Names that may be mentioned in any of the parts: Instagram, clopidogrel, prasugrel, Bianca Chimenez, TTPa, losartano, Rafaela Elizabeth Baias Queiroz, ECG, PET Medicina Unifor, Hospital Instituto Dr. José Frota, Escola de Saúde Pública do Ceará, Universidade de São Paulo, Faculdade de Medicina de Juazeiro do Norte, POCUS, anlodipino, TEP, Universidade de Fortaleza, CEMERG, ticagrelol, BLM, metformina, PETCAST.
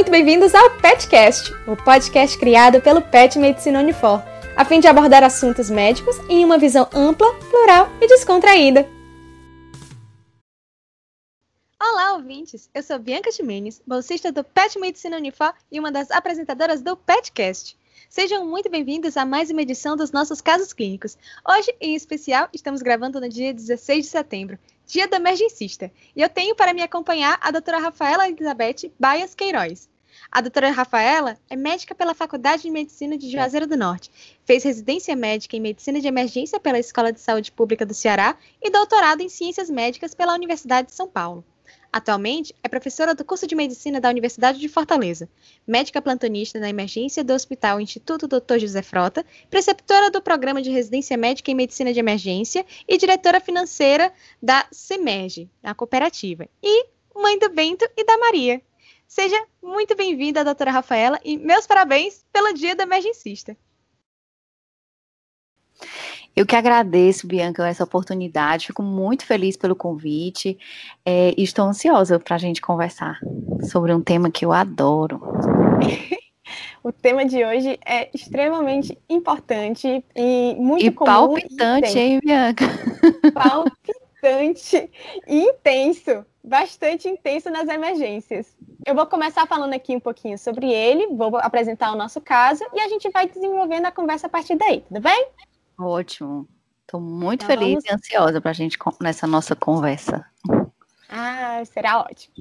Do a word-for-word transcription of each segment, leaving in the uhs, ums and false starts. muito bem-vindos ao PETCAST, o podcast criado pelo P E T Medicina Unifor, a fim de abordar assuntos médicos em uma visão ampla, plural e descontraída. Olá, ouvintes! Eu sou Bianca Chimenez, bolsista do P E T Medicina Unifor e uma das apresentadoras do PETCAST. Sejam muito bem-vindos a mais uma edição dos nossos casos clínicos. Hoje, em especial, estamos gravando no dia dezesseis de setembro, dia do emergencista, e eu tenho para me acompanhar a doutora Rafaela Elizabeth Baias Queiroz. A doutora Rafaela é médica pela Faculdade de Medicina de Juazeiro do Norte, fez residência médica em Medicina de Emergência pela Escola de Saúde Pública do Ceará e doutorado em Ciências Médicas pela Universidade de São Paulo. Atualmente, é professora do curso de Medicina da Universidade de Fortaleza, médica plantonista na emergência do Hospital Instituto doutor José Frota, preceptora do Programa de Residência Médica em Medicina de Emergência e diretora financeira da CEMERG, a cooperativa, e mãe do Bento e da Maria. Seja muito bem-vinda, doutora Rafaela, e meus parabéns pelo Dia do Emergencista. Eu que agradeço, Bianca, essa oportunidade, fico muito feliz pelo convite é, e estou ansiosa para a gente conversar sobre um tema que eu adoro. O tema de hoje é extremamente importante e muito e comum. Palpitante, e hein, Bianca? Palpitante e intenso, bastante intenso nas emergências. Eu vou começar falando aqui um pouquinho sobre ele, vou apresentar o nosso caso e a gente vai desenvolvendo a conversa a partir daí, tudo bem? Ótimo, estou muito então, feliz vamos... e ansiosa para a gente nessa nossa conversa. Ah, será ótimo.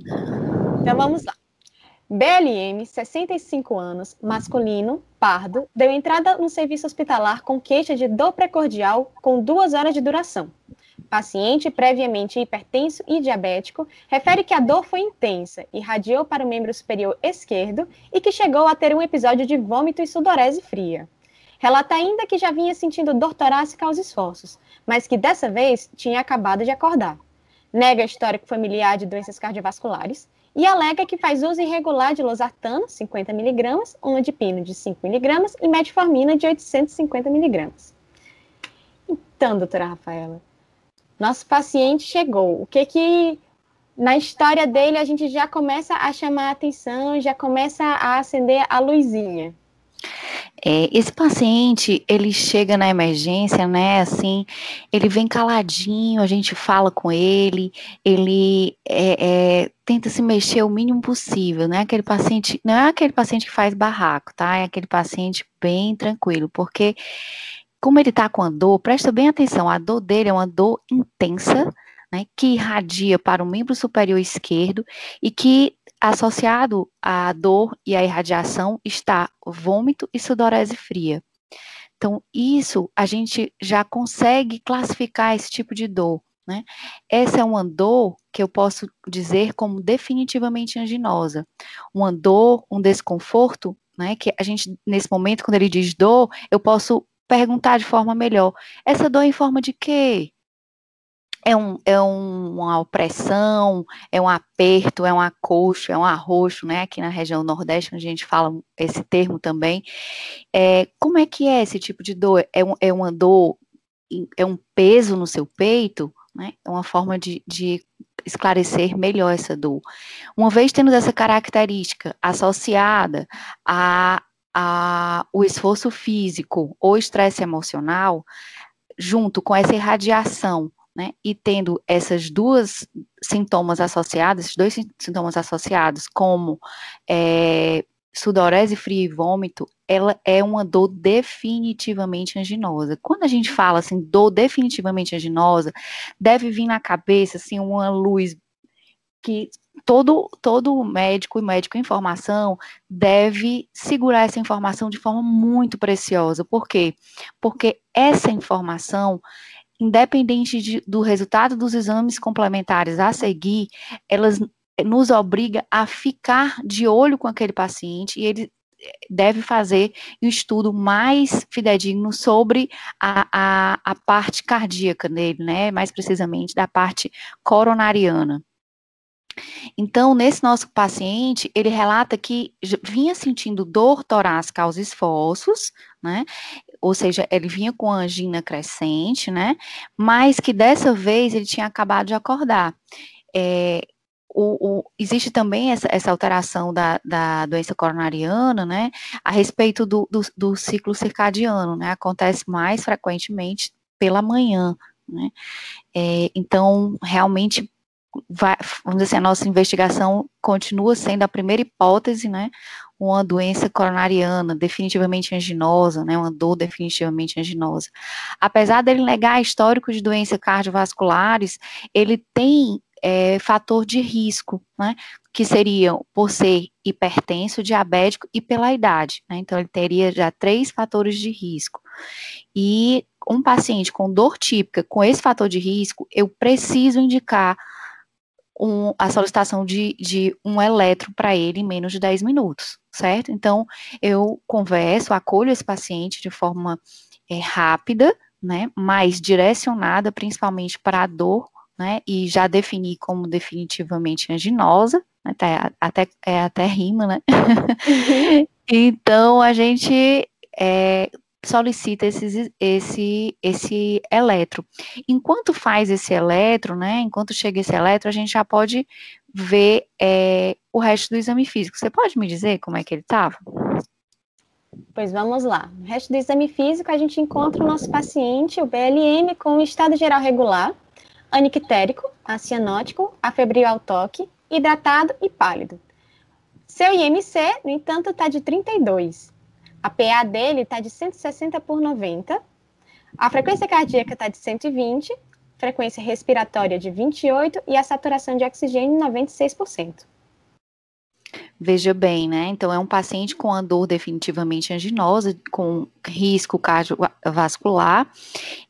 Então vamos lá. B L M, sessenta e cinco anos, masculino, pardo, deu entrada no serviço hospitalar com queixa de dor precordial com duas horas de duração. Paciente previamente hipertenso e diabético refere que a dor foi intensa, irradiou para o membro superior esquerdo e que chegou a ter um episódio de vômito e sudorese fria. Relata ainda que já vinha sentindo dor torácica aos esforços, mas que dessa vez tinha acabado de acordar. Nega histórico familiar de doenças cardiovasculares e alega que faz uso irregular de losartano, cinquenta miligramas, anlodipino de cinco miligramas e metformina de oitocentos e cinquenta miligramas. Então, doutora Rafaela, nosso paciente chegou. O que que na história dele a gente já começa a chamar a atenção, já começa a acender a luzinha? Esse paciente, ele chega na emergência, né, assim, ele vem caladinho, a gente fala com ele, ele é, é, tenta se mexer o mínimo possível, né, aquele paciente, não é aquele paciente que faz barraco, tá, é aquele paciente bem tranquilo, porque como ele tá com a dor, presta bem atenção, a dor dele é uma dor intensa, né, que irradia para o membro superior esquerdo e que associado à dor e à irradiação está vômito e sudorese fria. Então, isso a gente já consegue classificar esse tipo de dor, né? Essa é uma dor que eu posso dizer como definitivamente anginosa. Uma dor, um desconforto, né? Que a gente, nesse momento, quando ele diz dor, eu posso perguntar de forma melhor. Essa dor é em forma de quê? É, um, é um, uma opressão, é um aperto, é um acocho, é um arroxo, né? Aqui na região nordeste, onde a gente fala esse termo também. É, como é que é esse tipo de dor? É, um, é uma dor, é um peso no seu peito, né? É uma forma de, de esclarecer melhor essa dor. Uma vez tendo essa característica associada a, a o esforço físico ou estresse emocional, junto com essa irradiação, né, e tendo essas duas sintomas associados, esses dois sintomas associados, como é, sudorese fria e vômito, ela é uma dor definitivamente anginosa. Quando a gente fala assim, dor definitivamente anginosa, deve vir na cabeça assim, uma luz que todo, todo médico e médico em formação deve segurar essa informação de forma muito preciosa. Por quê? Porque essa informação, independente de, do resultado dos exames complementares a seguir, elas nos obriga a ficar de olho com aquele paciente e ele deve fazer um estudo mais fidedigno sobre a, a, a parte cardíaca dele, né, mais precisamente da parte coronariana. Então, nesse nosso paciente, ele relata que vinha sentindo dor torácica aos esforços, né, ou seja, ele vinha com angina crescente, né, mas que dessa vez ele tinha acabado de acordar. É, O, o, existe também essa, essa alteração da, da doença coronariana, né, a respeito do, do, do ciclo circadiano, né, acontece mais frequentemente pela manhã, né, é, então, realmente, vai, vamos dizer assim, a nossa investigação continua sendo a primeira hipótese, né, uma doença coronariana, definitivamente anginosa, né, uma dor definitivamente anginosa. Apesar dele negar histórico de doenças cardiovasculares, ele tem É, fator de risco, né, que seriam por ser hipertenso, diabético e pela idade, né, então ele teria já três fatores de risco, e um paciente com dor típica, com esse fator de risco, eu preciso indicar um, a solicitação de, de um eletro para ele em menos de dez minutos, certo? Então, eu converso, acolho esse paciente de forma é, rápida, né, mas direcionada principalmente para a dor, né, e já defini como definitivamente anginosa, até, até, é, até rima, né? Uhum. Então, a gente é, solicita esses, esse, esse eletro. Enquanto faz esse eletro, né, enquanto chega esse eletro, a gente já pode ver é, o resto do exame físico. Você pode me dizer como é que ele estava? Pois vamos lá. No resto do exame físico, a gente encontra o nosso paciente, o B L M, com um estado geral regular, anictérico, acianótico, afebril ao toque, hidratado e pálido. Seu I M C, no entanto, está de trinta e dois. A P A dele está de cento e sessenta por noventa. A frequência cardíaca está de cento e vinte. Frequência respiratória de vinte e oito. E a saturação de oxigênio, noventa e seis por cento. Veja bem, né? Então, é um paciente com a dor definitivamente anginosa, com risco cardiovascular.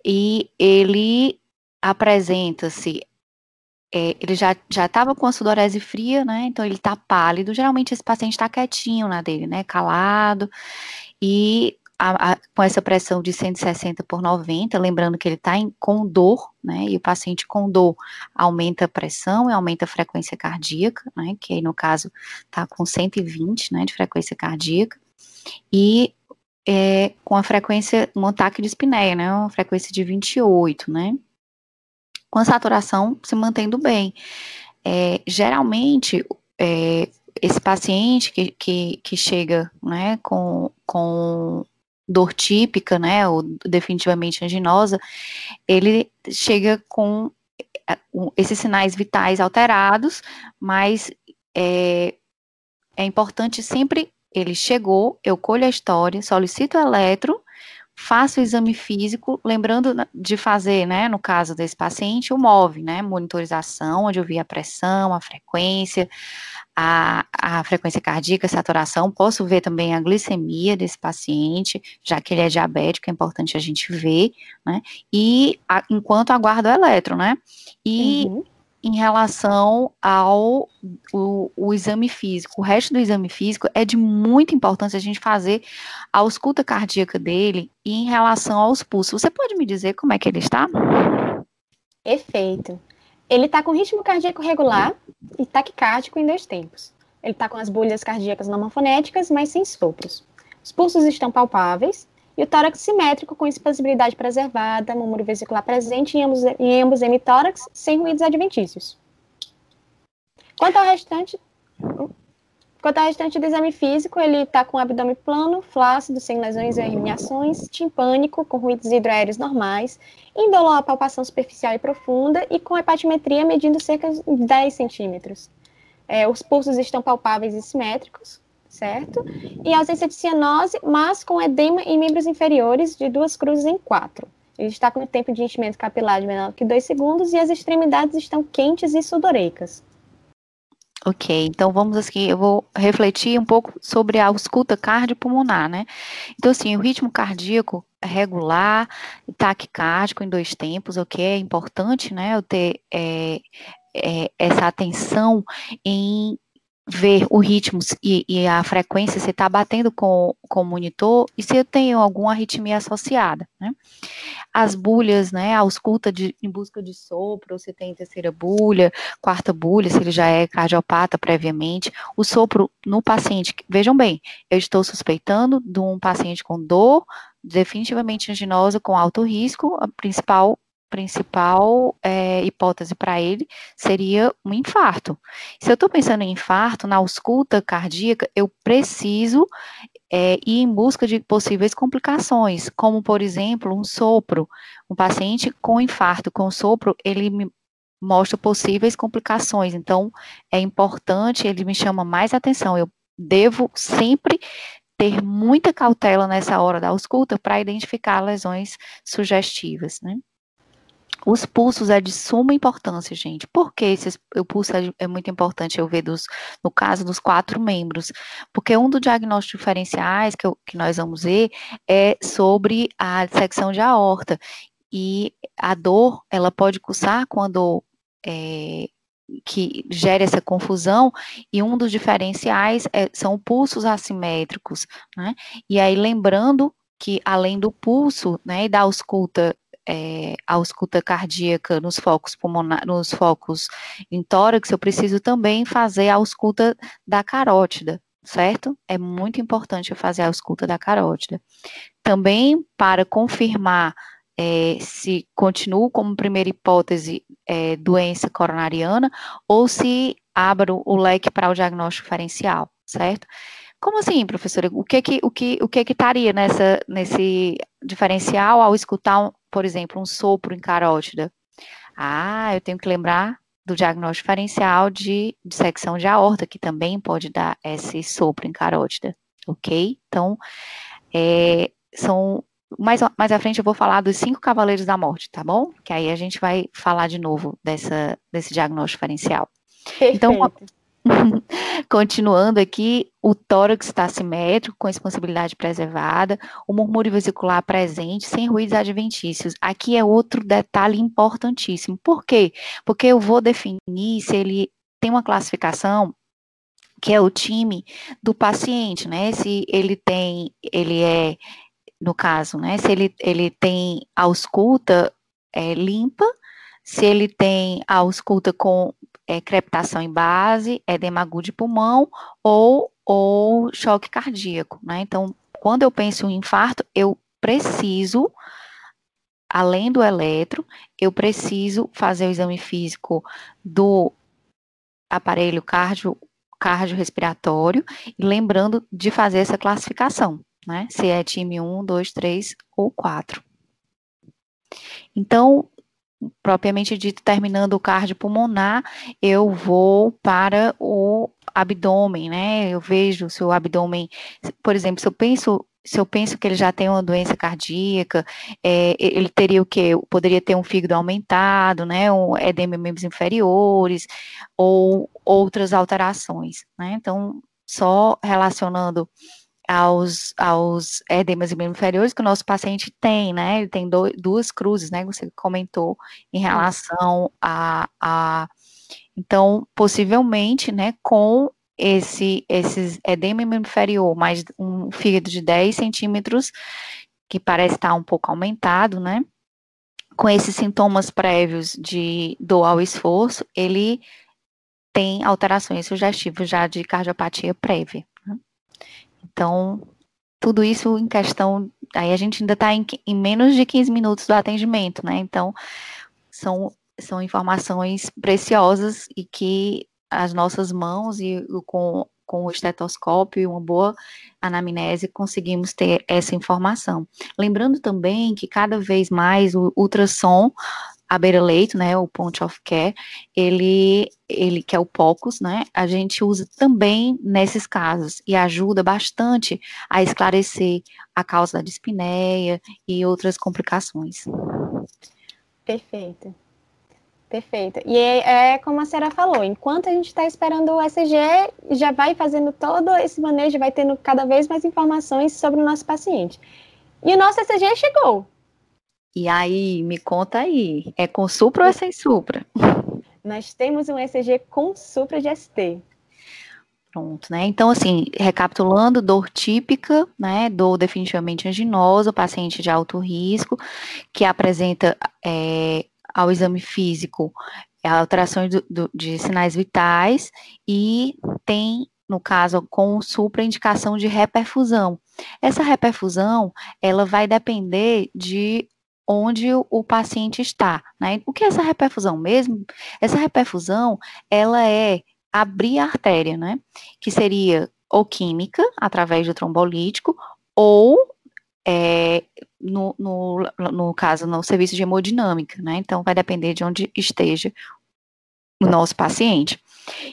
E ele apresenta-se, é, ele já estava já com a sudorese fria, né, então ele está pálido, geralmente esse paciente está quietinho na dele, né, calado, e a, a, com essa pressão de cento e sessenta por noventa, lembrando que ele está com dor, né, e o paciente com dor aumenta a pressão e aumenta a frequência cardíaca, né, que aí no caso está com cento e vinte, né, de frequência cardíaca, e é, com a frequência, um ataque de espinéia, né, uma frequência de vinte e oito, né, com a saturação se mantendo bem. É, geralmente, é, esse paciente que, que, que chega, né, com, com dor típica, né, ou definitivamente anginosa, ele chega com esses sinais vitais alterados, mas é, é importante sempre, ele chegou, eu colho a história, solicito o eletro, faço o exame físico, lembrando de fazer, né, no caso desse paciente, o M O V, né, monitorização, onde eu vi a pressão, a frequência, a, a frequência cardíaca, a saturação, posso ver também a glicemia desse paciente, já que ele é diabético, é importante a gente ver, né, e a, enquanto aguardo o eletro, né, e uhum. Em relação ao o, o exame físico, o resto do exame físico é de muita importância a gente fazer a ausculta cardíaca dele e em relação aos pulsos. Você pode me dizer como é que ele está? Perfeito. Ele está com ritmo cardíaco regular e taquicárdico em dois tempos. Ele está com as bolhas cardíacas normofonéticas, mas sem sopros. Os pulsos estão palpáveis e o tórax simétrico com expansibilidade preservada, murmúrio vesicular presente em ambos, em ambos hemitórax, sem ruídos adventícios. Quanto ao restante, quanto ao restante do exame físico, ele está com o abdômen plano, flácido, sem lesões ou herniações, timpânico, com ruídos hidroaéreos normais, indolor à palpação superficial e profunda e com hepatimetria medindo cerca de dez centímetros. É, os pulsos estão palpáveis e simétricos, certo? E ausência de cianose, mas com edema em membros inferiores de duas cruzes em quatro. Ele está com o tempo de enchimento capilar de menor que dois segundos e as extremidades estão quentes e sudoreicas. Ok, então vamos assim, eu vou refletir um pouco sobre a ausculta cardiopulmonar, né? Então, assim, o ritmo cardíaco regular, taquicárdico em dois tempos, ok? É importante, né, eu ter é, é, essa atenção em ver o ritmo e, e a frequência, se está batendo com, com o monitor, e se eu tenho alguma arritmia associada, né? As bulhas, né, a ausculta de, em busca de sopro, se tem terceira bulha, quarta bulha, se ele já é cardiopata previamente, o sopro no paciente, vejam bem, eu estou suspeitando de um paciente com dor, definitivamente anginosa, com alto risco, a principal principal é, hipótese para ele seria um infarto. Se eu estou pensando em infarto, na ausculta cardíaca, eu preciso é, ir em busca de possíveis complicações, como, por exemplo, um sopro. Um paciente com infarto, com sopro, ele me mostra possíveis complicações. Então, é importante, ele me chama mais atenção. Eu devo sempre ter muita cautela nessa hora da ausculta para identificar lesões sugestivas, né? Os pulsos é de suma importância, gente. Por que esse, o pulso é, é muito importante eu ver dos, no caso dos quatro membros? Porque um dos diagnósticos diferenciais que, eu, que nós vamos ver é sobre a dissecção de aorta. E a dor, ela pode cursar quando... É, que gera essa confusão, e um dos diferenciais é, são pulsos assimétricos, né? E aí, lembrando que, além do pulso, né, e da ausculta, é, ausculta cardíaca nos focos pulmonares, nos focos em tórax, eu preciso também fazer a ausculta da carótida, certo? É muito importante eu fazer a ausculta da carótida. Também, para confirmar É, se continuo como primeira hipótese é, doença coronariana ou se abro o leque para o diagnóstico diferencial, certo? Como assim, professora? O que que, o que, o que que estaria nessa, nesse diferencial ao escutar, um, por exemplo, um sopro em carótida? Ah, eu tenho que lembrar do diagnóstico diferencial de dissecção de aorta, que também pode dar esse sopro em carótida, ok? Então, é, são... Mais, mais à frente eu vou falar dos cinco cavaleiros da morte, tá bom? Que aí a gente vai falar de novo dessa, desse diagnóstico diferencial. Perfeito. Então, continuando aqui, o tórax está simétrico, com expansibilidade preservada, o murmúrio vesicular presente, sem ruídos adventícios. Aqui é outro detalhe importantíssimo. Por quê? Porque eu vou definir se ele tem uma classificação que é o time do paciente, né? Se ele tem, ele é... no caso, né, se ele, ele tem a ausculta é, limpa, se ele tem a ausculta com é, crepitação em base, edema agudo de pulmão ou, ou choque cardíaco, né? Então, quando eu penso em infarto, eu preciso, além do eletro, eu preciso fazer o exame físico do aparelho cardio, cardiorrespiratório, lembrando de fazer essa classificação, né? Se é time um, dois, três ou quatro. Então, propriamente dito, terminando o cardiopulmonar, eu vou para o abdômen, né? Eu vejo se o abdômen, por exemplo, se eu penso, se eu penso que ele já tem uma doença cardíaca, é, ele teria o quê? Poderia ter um fígado aumentado, né? Um edema em membros inferiores ou outras alterações, né? Então, só relacionando aos, aos edemas e membros inferiores que o nosso paciente tem, né? Ele tem do, duas cruzes, né? Você comentou em relação a, a... Então, possivelmente, né? Com esse, esses edema e membro inferior, mais um fígado de dez centímetros, que parece estar um pouco aumentado, né? Com esses sintomas prévios de dor ao esforço, ele tem alterações sugestivas já de cardiopatia prévia. Então, tudo isso em questão, aí a gente ainda está em, em menos de quinze minutos do atendimento, né? Então, são, são informações preciosas e que as nossas mãos e com, com o estetoscópio e uma boa anamnese conseguimos ter essa informação. Lembrando também que cada vez mais o ultrassom à beira-leito, né, o point of care, ele, ele que é o POCUS, né, a gente usa também nesses casos e ajuda bastante a esclarecer a causa da dispneia e outras complicações. Perfeito. Perfeito. E é, é como a Sara falou, enquanto a gente está esperando o E C G, já vai fazendo todo esse manejo, vai tendo cada vez mais informações sobre o nosso paciente. E o nosso E C G chegou. E aí, me conta aí, é com supra ou é sem supra? Nós temos um E C G com supra de S T. Pronto, né? Então, assim, recapitulando, dor típica, né? Dor definitivamente anginosa, paciente de alto risco, que apresenta é, ao exame físico alterações do, do, de sinais vitais e tem, no caso, com supra, indicação de reperfusão. Essa reperfusão, ela vai depender de onde o paciente está, né? O que é essa reperfusão mesmo? Essa reperfusão, ela é abrir a artéria, né? Que seria ou química, através do trombolítico, ou, é, no, no, no caso, no serviço de hemodinâmica, né? Então, vai depender de onde esteja o nosso paciente.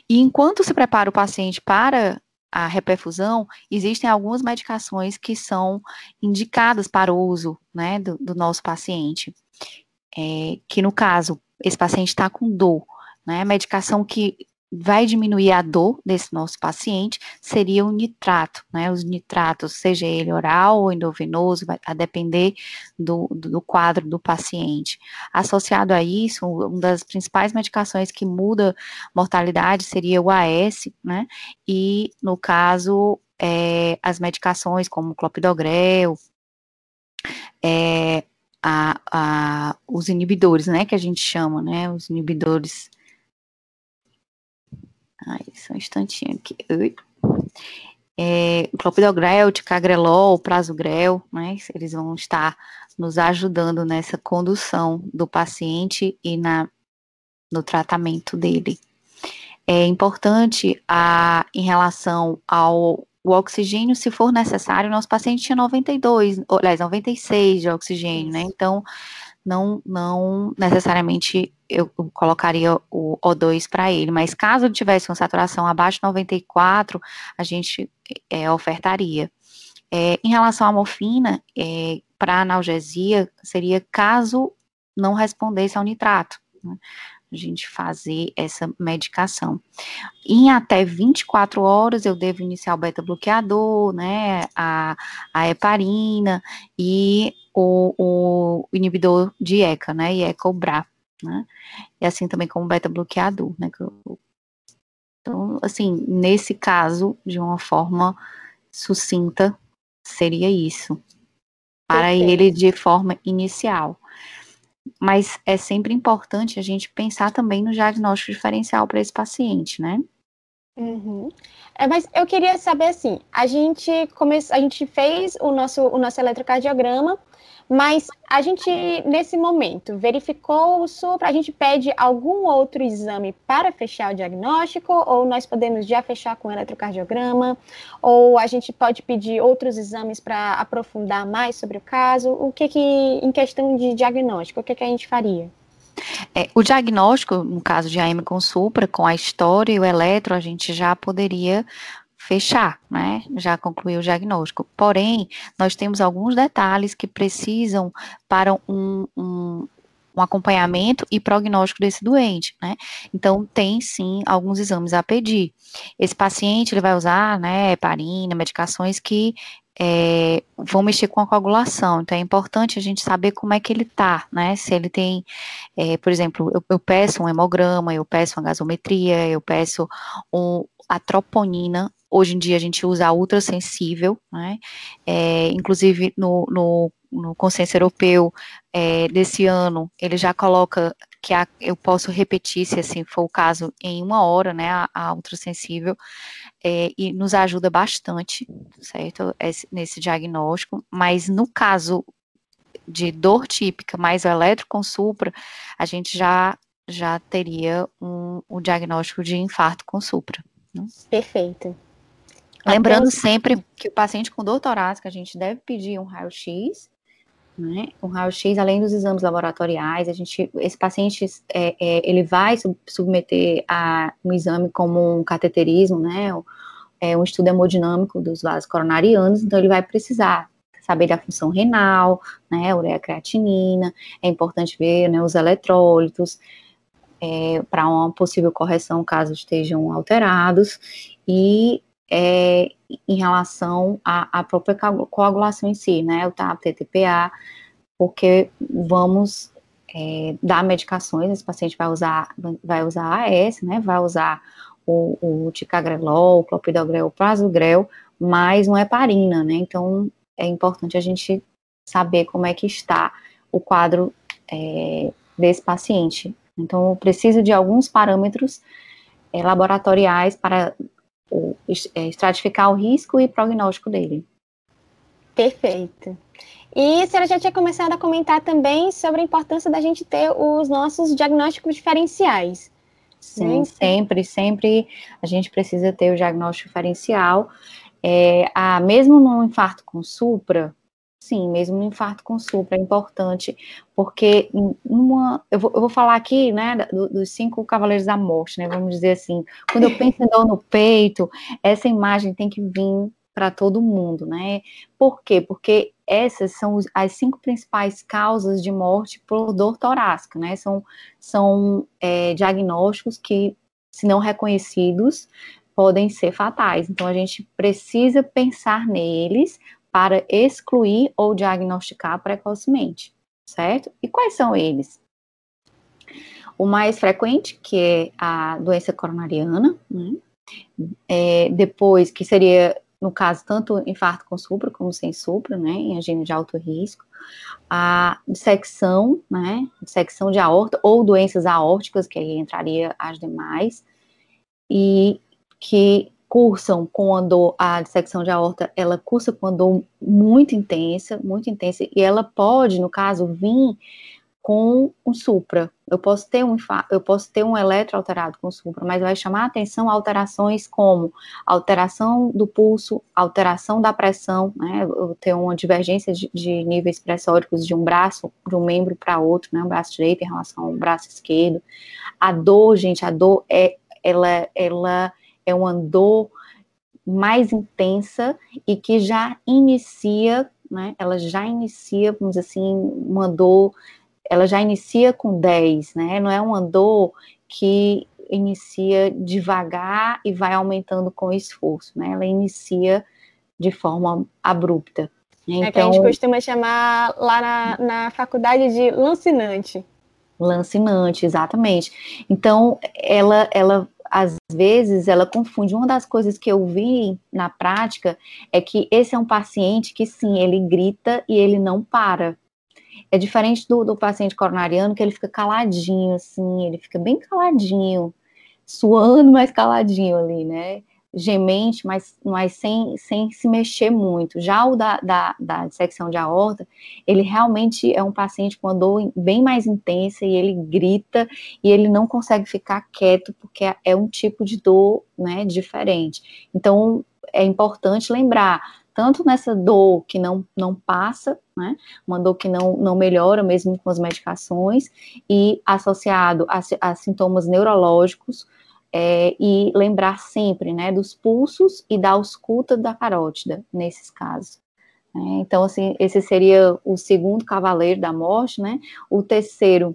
E enquanto se prepara o paciente para a reperfusão, existem algumas medicações que são indicadas para o uso, né, do, do nosso paciente. É, que, no caso, esse paciente está com dor, né? Medicação que vai diminuir a dor desse nosso paciente seria o nitrato, né? Os nitratos, seja ele oral ou endovenoso, vai a depender do, do quadro do paciente. Associado a isso, uma das principais medicações que muda mortalidade seria o A S, né? E, no caso, é, as medicações como clopidogrel, é, a, a, os inibidores, né? Que a gente chama, né? Os inibidores... Ai, só um instantinho aqui. É, clopidogrel, ticagrelol, prasugrel, né? Eles vão estar nos ajudando nessa condução do paciente e na, no tratamento dele. É importante, a, em relação ao o oxigênio, se for necessário, nosso paciente tinha noventa e dois, aliás, noventa e seis de oxigênio, né? Então, não, não necessariamente eu colocaria o O dois para ele, mas caso tivesse uma saturação abaixo de noventa e quatro, a gente é, ofertaria. É, em relação à morfina, é, para analgesia, seria caso não respondesse ao nitrato, né? A gente fazer essa medicação. Em até vinte e quatro horas eu devo iniciar o beta-bloqueador, né, a, a heparina e o, o inibidor de E C A, né, e E C A ou B R A, né, e assim também como beta-bloqueador, né. Então, assim, nesse caso, de uma forma sucinta, seria isso, para okay. ele de forma inicial. Mas é sempre importante a gente pensar também no diagnóstico diferencial para esse paciente, né? Uhum. É, mas eu queria saber assim, a gente, come... a gente fez o nosso, o nosso eletrocardiograma, mas a gente, nesse momento, verificou o sopro, a gente pede algum outro exame para fechar o diagnóstico, ou nós podemos já fechar com o eletrocardiograma, ou a gente pode pedir outros exames para aprofundar mais sobre o caso? O que que, em questão de diagnóstico, o que que a gente faria? É, o diagnóstico, no caso de A M com supra, com a história e o eletro, a gente já poderia fechar, né? Já concluiu o diagnóstico. Porém, nós temos alguns detalhes que precisam para um, um, um acompanhamento e prognóstico desse doente, né? Então, tem sim alguns exames a pedir. Esse paciente, ele vai usar, né, heparina, medicações que é, vão mexer com a coagulação, então é importante a gente saber como é que ele tá, né, se ele tem, é, por exemplo, eu, eu peço um hemograma, eu peço uma gasometria, eu peço um, a troponina. Hoje em dia a gente usa a ultrassensível, né, é, inclusive no, no, no consenso europeu é, desse ano, ele já coloca que a, eu posso repetir, se assim for o caso, em uma hora, né, a, a ultrassensível, é, e nos ajuda bastante, certo, esse, nesse diagnóstico, mas no caso de dor típica, mais o eletro com supra, a gente já, já teria um, um diagnóstico de infarto com supra. Perfeito. Lembrando então, sempre que o paciente com dor torácica, a gente deve pedir um raio-x, né? Um raio-x, além dos exames laboratoriais, a gente, esse paciente, é, é, ele vai sub- submeter a um exame como um cateterismo, né? É um estudo hemodinâmico dos vasos coronarianos, então ele vai precisar saber da função renal, né? Ureia creatinina, é importante ver, né, os eletrólitos, É, para uma possível correção caso estejam alterados, e é, em relação à própria coagulação em si, né, o T A P, T T P A, porque vamos é, dar medicações, esse paciente vai usar, vai usar A S, né, vai usar o, o ticagrelol, o clopidogrel, o prasugrel, mais uma heparina, né, então é importante a gente saber como é que está o quadro é, desse paciente. Então, eu preciso de alguns parâmetros é, laboratoriais para o, é, estratificar o risco e prognóstico dele. Perfeito. E a senhora já tinha começado a comentar também sobre a importância da gente ter os nossos diagnósticos diferenciais. Sim, sempre, sempre a gente precisa ter o diagnóstico diferencial. É, a, mesmo no infarto com supra, sim, mesmo no infarto com supra é importante, porque uma, eu, vou, eu vou falar aqui, né, do, dos cinco cavaleiros da morte, né, vamos dizer assim, quando eu penso em dor no peito, essa imagem tem que vir para todo mundo, né? Por quê? Porque essas são as cinco principais causas de morte por dor torácica, né? São, são é, diagnósticos que, se não reconhecidos, podem ser fatais. Então, a gente precisa pensar neles para excluir ou diagnosticar precocemente, certo? E quais são eles? O mais frequente, que é a doença coronariana, né? É, depois, que seria... no caso, tanto infarto com supra como sem supra, né, em angina de alto risco, a dissecção, né, dissecção de aorta ou doenças aórticas, que aí entraria as demais, e que cursam com a dor, a dissecção de aorta, ela cursa com a dor muito intensa, muito intensa, e ela pode, no caso, vir com um supra. Eu posso ter um, infarto, eu posso ter um eletro alterado com supra, mas vai chamar a atenção alterações como alteração do pulso, alteração da pressão, né? Eu tenho uma divergência de, de níveis pressóricos de um braço, de um membro para outro, né? O braço direito em relação ao braço esquerdo. A dor, gente, a dor é, ela, ela é uma dor mais intensa e que já inicia, né? Ela já inicia, vamos dizer assim, uma dor. Ela já inicia com dez, né? Não é uma dor que inicia devagar e vai aumentando com esforço, né? Ela inicia de forma abrupta. Então, é que a gente costuma chamar lá na, na faculdade de lancinante. Lancinante, exatamente. Então, ela, ela, às vezes, ela confunde. Uma das coisas que eu vi na prática é que esse é um paciente que, sim, ele grita e ele não para. É diferente do, do paciente coronariano, que ele fica caladinho, assim, ele fica bem caladinho, suando, mas caladinho ali, né? Gemente, mas, mas sem, sem se mexer muito. Já o da, da, da dissecção de aorta, ele realmente é um paciente com uma dor bem mais intensa e ele grita e ele não consegue ficar quieto, porque é um tipo de dor, né, diferente. Então, é importante lembrar, tanto nessa dor que não, não passa, né, uma dor que não, não melhora mesmo com as medicações, e associado a, a sintomas neurológicos, é, e lembrar sempre, né, dos pulsos e da ausculta da carótida, nesses casos. É, então, assim, esse seria o segundo cavaleiro da morte, né, o terceiro,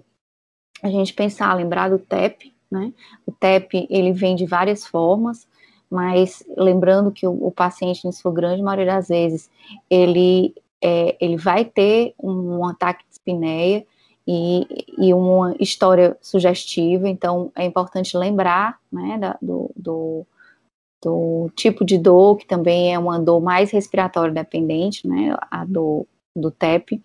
a gente pensar, lembrar do T E P, né, o T E P, ele vem de várias formas, mas lembrando que o, o paciente, na sua grande maioria das vezes, ele, é, ele vai ter um, um ataque de dispneia e, e uma história sugestiva, então é importante lembrar, né, da, do, do, do tipo de dor, que também é uma dor mais respiratória dependente, né, a dor do T E P,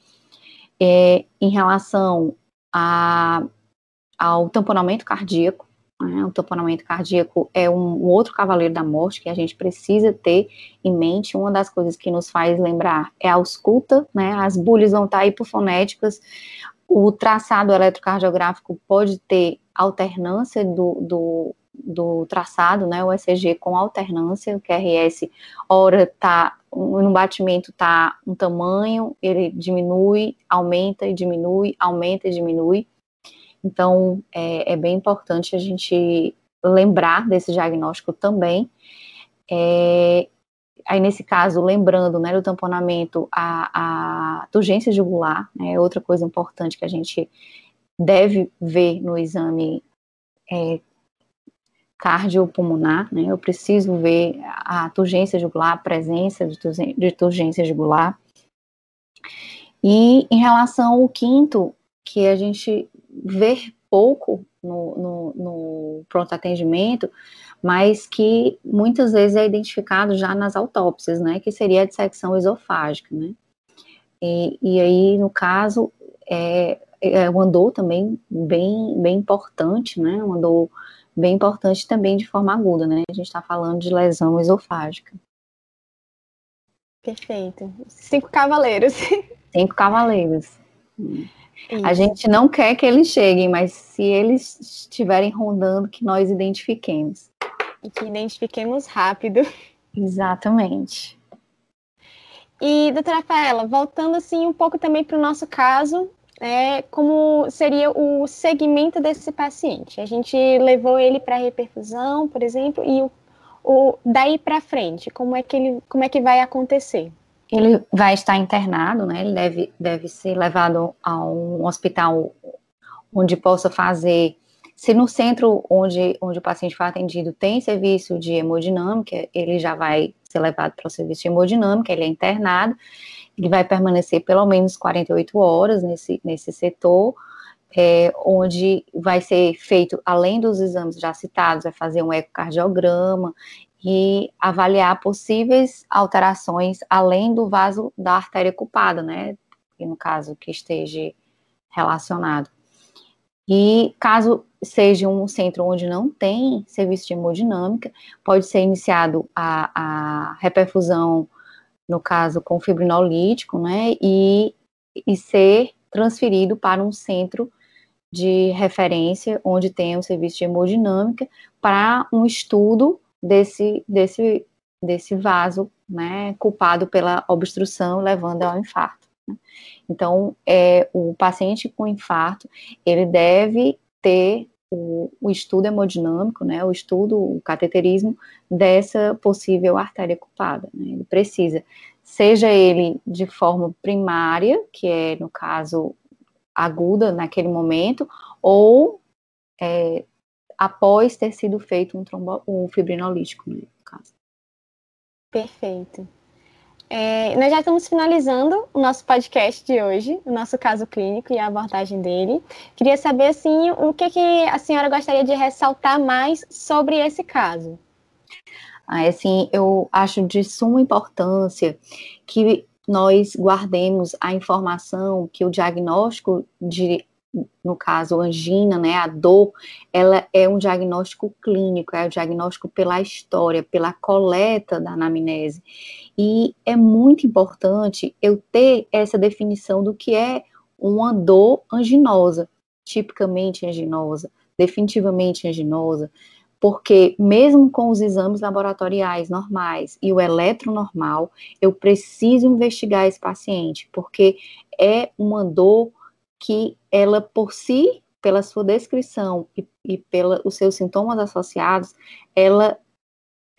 é, em relação a, ao tamponamento cardíaco. O tamponamento cardíaco é um outro cavaleiro da morte que a gente precisa ter em mente. Uma das coisas que nos faz lembrar é a ausculta, né? As bulhas vão estar hipofonéticas, o traçado eletrocardiográfico pode ter alternância do, do, do traçado, né? O E C G com alternância, o Q R S, ora tá, no batimento tá um tamanho, ele diminui, aumenta e diminui, aumenta e diminui. Então, é, é bem importante a gente lembrar desse diagnóstico também. É, aí, nesse caso, lembrando, né, do tamponamento, a, a turgência jugular, né, outra coisa importante que a gente deve ver no exame é, cardiopulmonar, né, eu preciso ver a turgência jugular, a presença de, turg- de turgência jugular. E, em relação ao quinto, que a gente... ver pouco no, no, no pronto atendimento, mas que muitas vezes é identificado já nas autópsias, né, que seria a dissecção esofágica, né, e, e aí, no caso, é, é uma dor também bem, bem importante, né, uma dor bem importante também de forma aguda, né, a gente está falando de lesão esofágica. Perfeito. Cinco cavaleiros. Cinco cavaleiros. Isso. A gente não quer que eles cheguem, mas se eles estiverem rondando, que nós identifiquemos. E que identifiquemos rápido. Exatamente. E, doutora Rafaela, voltando assim um pouco também para o nosso caso, é, como seria o segmento desse paciente? A gente levou ele para reperfusão, por exemplo, e o, o, daí para frente, como é, que ele, como é que vai acontecer? Ele vai estar internado, né? Ele deve, deve ser levado a um hospital onde possa fazer... Se no centro onde, onde o paciente foi atendido tem serviço de hemodinâmica, ele já vai ser levado para o serviço de hemodinâmica, ele é internado, ele vai permanecer pelo menos quarenta e oito horas nesse, nesse setor, é, onde vai ser feito, além dos exames já citados, vai fazer um ecocardiograma e avaliar possíveis alterações além do vaso da artéria culpada, né, no caso que esteja relacionado. E caso seja um centro onde não tem serviço de hemodinâmica, pode ser iniciado a, a reperfusão, no caso com fibrinolítico, né, e, e ser transferido para um centro de referência onde tem um serviço de hemodinâmica para um estudo desse, desse, desse vaso, né, culpado pela obstrução, levando ao infarto. Então, é, o paciente com infarto, ele deve ter o, o estudo hemodinâmico, né, o estudo, o cateterismo dessa possível artéria culpada, né, ele precisa, seja ele de forma primária, que é, no caso, aguda naquele momento, ou é, após ter sido feito um, trombo, um fibrinolítico, né, no caso. Perfeito. É, nós já estamos finalizando o nosso podcast de hoje, o nosso caso clínico e a abordagem dele. Queria saber, assim, o que, que a senhora gostaria de ressaltar mais sobre esse caso? Assim, eu acho de suma importância que nós guardemos a informação que o diagnóstico de, no caso, angina, né, a dor, ela é um diagnóstico clínico, é o diagnóstico pela história, pela coleta da anamnese. E é muito importante eu ter essa definição do que é uma dor anginosa, tipicamente anginosa, definitivamente anginosa, porque mesmo com os exames laboratoriais normais e o eletronormal, eu preciso investigar esse paciente, porque é uma dor que ela por si, pela sua descrição e, e pelos seus sintomas associados, ela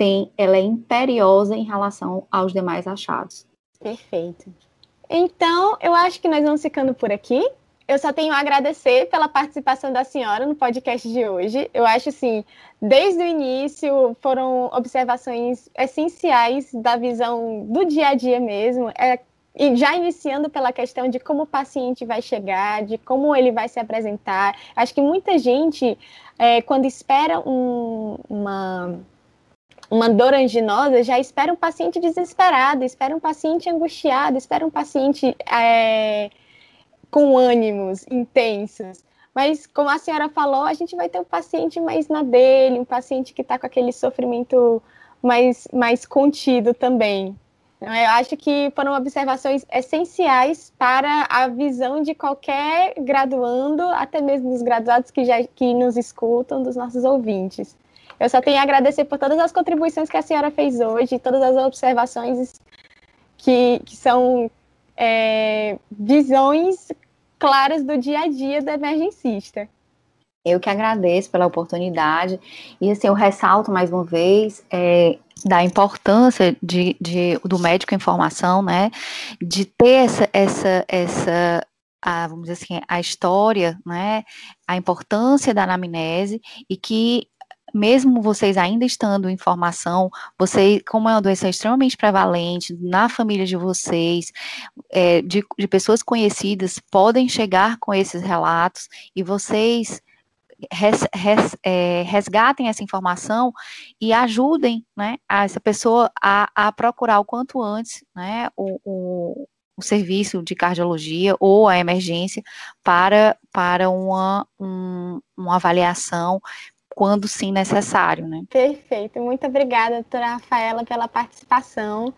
tem, ela é imperiosa em relação aos demais achados. Perfeito. Então, eu acho que nós vamos ficando por aqui. Eu só tenho a agradecer pela participação da senhora no podcast de hoje. Eu acho, assim, desde o início foram observações essenciais da visão do dia a dia mesmo, é, e já iniciando pela questão de como o paciente vai chegar, de como ele vai se apresentar. Acho que muita gente, é, quando espera um, uma... uma dor anginosa, já espera um paciente desesperado, espera um paciente angustiado, espera um paciente é, com ânimos intensos. Mas, como a senhora falou, a gente vai ter um paciente mais na dele, um paciente que está com aquele sofrimento mais, mais contido também. Eu acho que foram observações essenciais para a visão de qualquer graduando, até mesmo dos graduados que, já, que nos escutam, dos nossos ouvintes. Eu só tenho a agradecer por todas as contribuições que a senhora fez hoje, todas as observações que, que são é, visões claras do dia a dia do emergencista. Eu que agradeço pela oportunidade e, assim, eu ressalto mais uma vez é, da importância de, de, do médico em formação, né, de ter essa... essa, essa A, vamos dizer assim, a história, né, a importância da anamnese e que mesmo vocês ainda estando em formação, vocês, como é uma doença extremamente prevalente na família de vocês, é, de, de pessoas conhecidas, podem chegar com esses relatos e vocês res, res, é, resgatem essa informação e ajudem, né, a essa pessoa a, a procurar o quanto antes, né, o, o o serviço de cardiologia ou a emergência para, para uma, um, uma avaliação quando sim necessário, né? Perfeito, muito obrigada, doutora Rafaela, pela participação.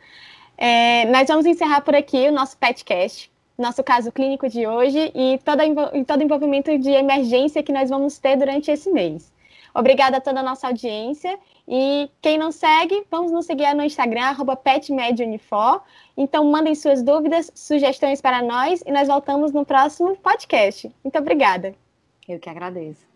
É, nós vamos encerrar por aqui o nosso PETCAST. nosso caso clínico de hoje e toda, e todo envolvimento de emergência que nós vamos ter durante esse mês. Obrigada a toda a nossa audiência. E quem não segue, vamos nos seguir no Instagram, arroba P E T Med Unifor. Então, mandem suas dúvidas, sugestões para nós e nós voltamos no próximo podcast. Muito obrigada. Eu que agradeço.